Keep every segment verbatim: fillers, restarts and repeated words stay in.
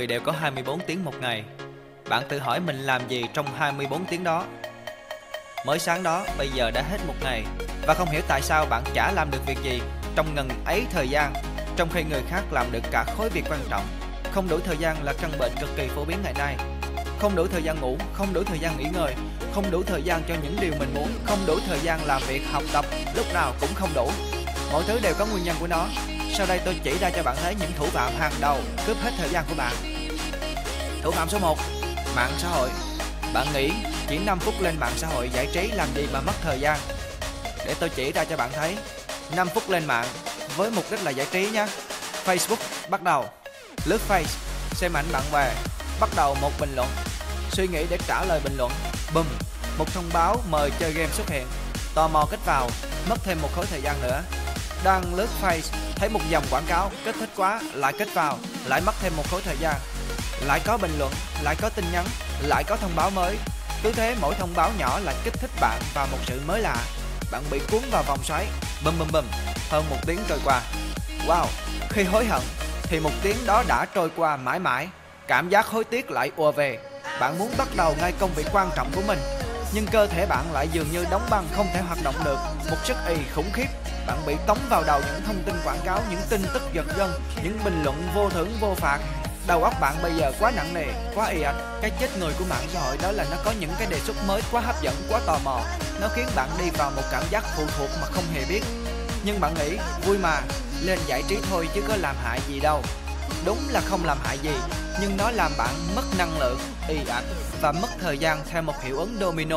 người đều có hai mươi bốn tiếng một ngày. Bạn tự hỏi mình làm gì trong hai mươi bốn tiếng đó? Mới sáng đó, bây giờ đã hết một ngày, và không hiểu tại sao bạn chả làm được việc gì trong ngần ấy thời gian, trong khi người khác làm được cả khối việc quan trọng. Không đủ thời gian là căn bệnh cực kỳ phổ biến ngày nay. Không đủ thời gian ngủ, không đủ thời gian nghỉ ngơi, không đủ thời gian cho những điều mình muốn, không đủ thời gian làm việc, học tập, lúc nào cũng không đủ. Mọi thứ đều có nguyên nhân của nó. Sau đây tôi chỉ ra cho bạn thấy những thủ phạm hàng đầu cướp hết thời gian của bạn. Thủ phạm số một, mạng xã hội. Bạn nghĩ chỉ năm phút lên mạng xã hội giải trí làm gì mà mất thời gian? Để tôi chỉ ra cho bạn thấy. năm phút lên mạng với mục đích là giải trí nhé. Facebook, bắt đầu lướt Face, xem ảnh bạn bè, bắt đầu một bình luận, suy nghĩ để trả lời bình luận, bùm, một thông báo mời chơi game xuất hiện, tò mò kích vào, mất thêm một khối thời gian nữa. Đang lướt Face, thấy một dòng quảng cáo, kích thích quá, lại kích vào, lại mất thêm một khối thời gian, lại có bình luận, lại có tin nhắn, lại có thông báo mới. Cứ thế mỗi thông báo nhỏ lại kích thích bạn vào một sự mới lạ. Bạn bị cuốn vào vòng xoáy, bùm bùm bùm, hơn một tiếng trôi qua. Wow, khi hối hận thì một tiếng đó đã trôi qua mãi mãi. Cảm giác hối tiếc lại ùa về. Bạn muốn bắt đầu ngay công việc quan trọng của mình, nhưng cơ thể bạn lại dường như đóng băng, không thể hoạt động được. Một sức ì khủng khiếp. Bạn bị tống vào đầu những thông tin quảng cáo, những tin tức giật gân, những bình luận vô thưởng vô phạt. Đầu óc bạn bây giờ quá nặng nề, quá ì ạch. Cái chết người của mạng xã hội đó là nó có những cái đề xuất mới quá hấp dẫn, quá tò mò. Nó khiến bạn đi vào một cảm giác phụ thuộc mà không hề biết. Nhưng bạn nghĩ vui mà, lên giải trí thôi chứ có làm hại gì đâu. Đúng là không làm hại gì, nhưng nó làm bạn mất năng lượng, ì ạch và mất thời gian theo một hiệu ứng domino.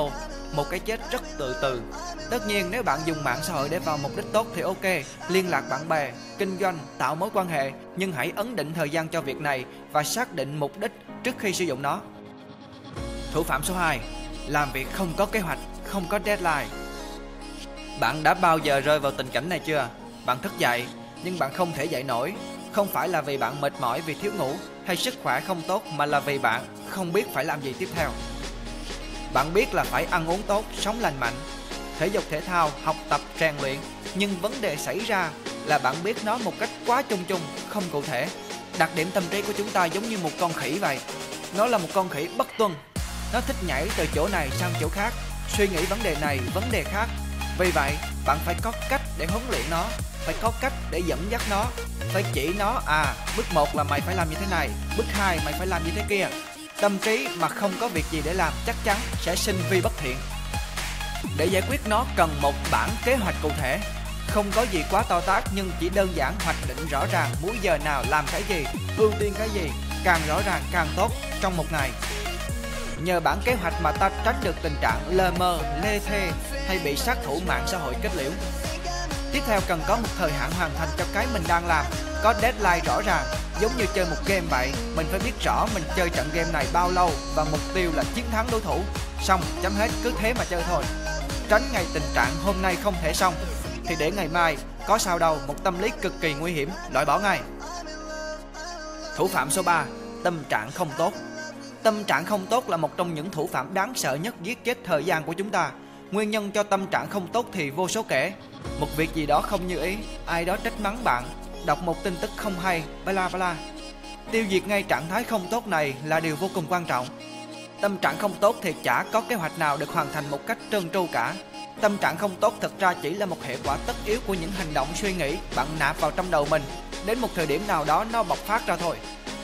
Một cái chết rất từ từ. Tất nhiên nếu bạn dùng mạng xã hội để vào mục đích tốt thì ok, liên lạc bạn bè, kinh doanh, tạo mối quan hệ. Nhưng hãy ấn định thời gian cho việc này và xác định mục đích trước khi sử dụng nó. Thủ phạm số hai, làm việc không có kế hoạch, không có deadline. Bạn đã bao giờ rơi vào tình cảnh này chưa? Bạn thức dậy nhưng bạn không thể dậy nổi. Không phải là vì bạn mệt mỏi vì thiếu ngủ hay sức khỏe không tốt, mà là vì bạn không biết phải làm gì tiếp theo. Bạn biết là phải ăn uống tốt, sống lành mạnh, thể dục thể thao, học tập, rèn luyện. Nhưng vấn đề xảy ra là bạn biết nó một cách quá chung chung, không cụ thể. Đặc điểm tâm trí của chúng ta giống như một con khỉ vậy. Nó là một con khỉ bất tuân. Nó thích nhảy từ chỗ này sang chỗ khác, suy nghĩ vấn đề này, vấn đề khác. Vì vậy, bạn phải có cách để huấn luyện nó, phải có cách để dẫn dắt nó, phải chỉ nó. À, bước một là mày phải làm như thế này, bước hai mày phải làm như thế kia. Tâm trí mà không có việc gì để làm chắc chắn sẽ sinh vi bất thiện. Để giải quyết nó cần một bản kế hoạch cụ thể. Không có gì quá to tát, nhưng chỉ đơn giản hoạch định rõ ràng múi giờ nào làm cái gì, ưu tiên cái gì. Càng rõ ràng càng tốt trong một ngày. Nhờ bản kế hoạch mà ta tránh được tình trạng lơ mơ, lê thê hay bị sát thủ mạng xã hội kết liễu. Tiếp theo cần có một thời hạn hoàn thành cho cái mình đang làm. Có deadline rõ ràng, giống như chơi một game vậy. Mình phải biết rõ mình chơi trận game này bao lâu và mục tiêu là chiến thắng đối thủ. Xong, chấm hết, cứ thế mà chơi thôi. Tránh ngay tình trạng hôm nay không thể xong thì để ngày mai, có sao đâu, một tâm lý cực kỳ nguy hiểm, loại bỏ ngay. Thủ phạm số ba, tâm trạng không tốt. Tâm trạng không tốt là một trong những thủ phạm đáng sợ nhất giết chết thời gian của chúng ta. Nguyên nhân cho tâm trạng không tốt thì vô số kể. Một việc gì đó không như ý, ai đó trách mắng bạn, đọc một tin tức không hay, bla bla. Tiêu diệt ngay trạng thái không tốt này là điều vô cùng quan trọng. Tâm trạng không tốt thì chả có kế hoạch nào được hoàn thành một cách trơn tru cả. Tâm trạng không tốt thật ra chỉ là một hệ quả tất yếu của những hành động suy nghĩ bạn nạp vào trong đầu mình. Đến một thời điểm nào đó nó bộc phát ra thôi.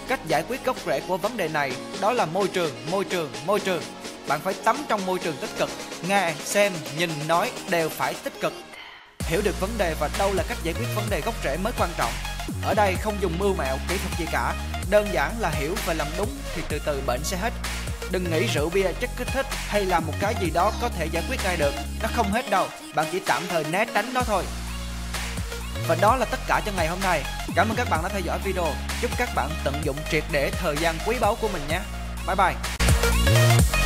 Cách giải quyết gốc rễ của vấn đề này đó là môi trường, môi trường, môi trường. Bạn phải tắm trong môi trường tích cực, nghe, xem, nhìn, nói đều phải tích cực. Hiểu được vấn đề và đâu là cách giải quyết vấn đề gốc rễ mới quan trọng. Ở đây không dùng mưu mẹo, kỹ thuật gì cả. Đơn giản là hiểu và làm đúng thì từ từ bệnh sẽ hết. Đừng nghĩ rượu bia, chất kích thích hay làm một cái gì đó có thể giải quyết ngay được. Nó không hết đâu, bạn chỉ tạm thời né tránh nó thôi. Và đó là tất cả cho ngày hôm nay. Cảm ơn các bạn đã theo dõi video. Chúc các bạn tận dụng triệt để thời gian quý báu của mình nhé. Bye bye.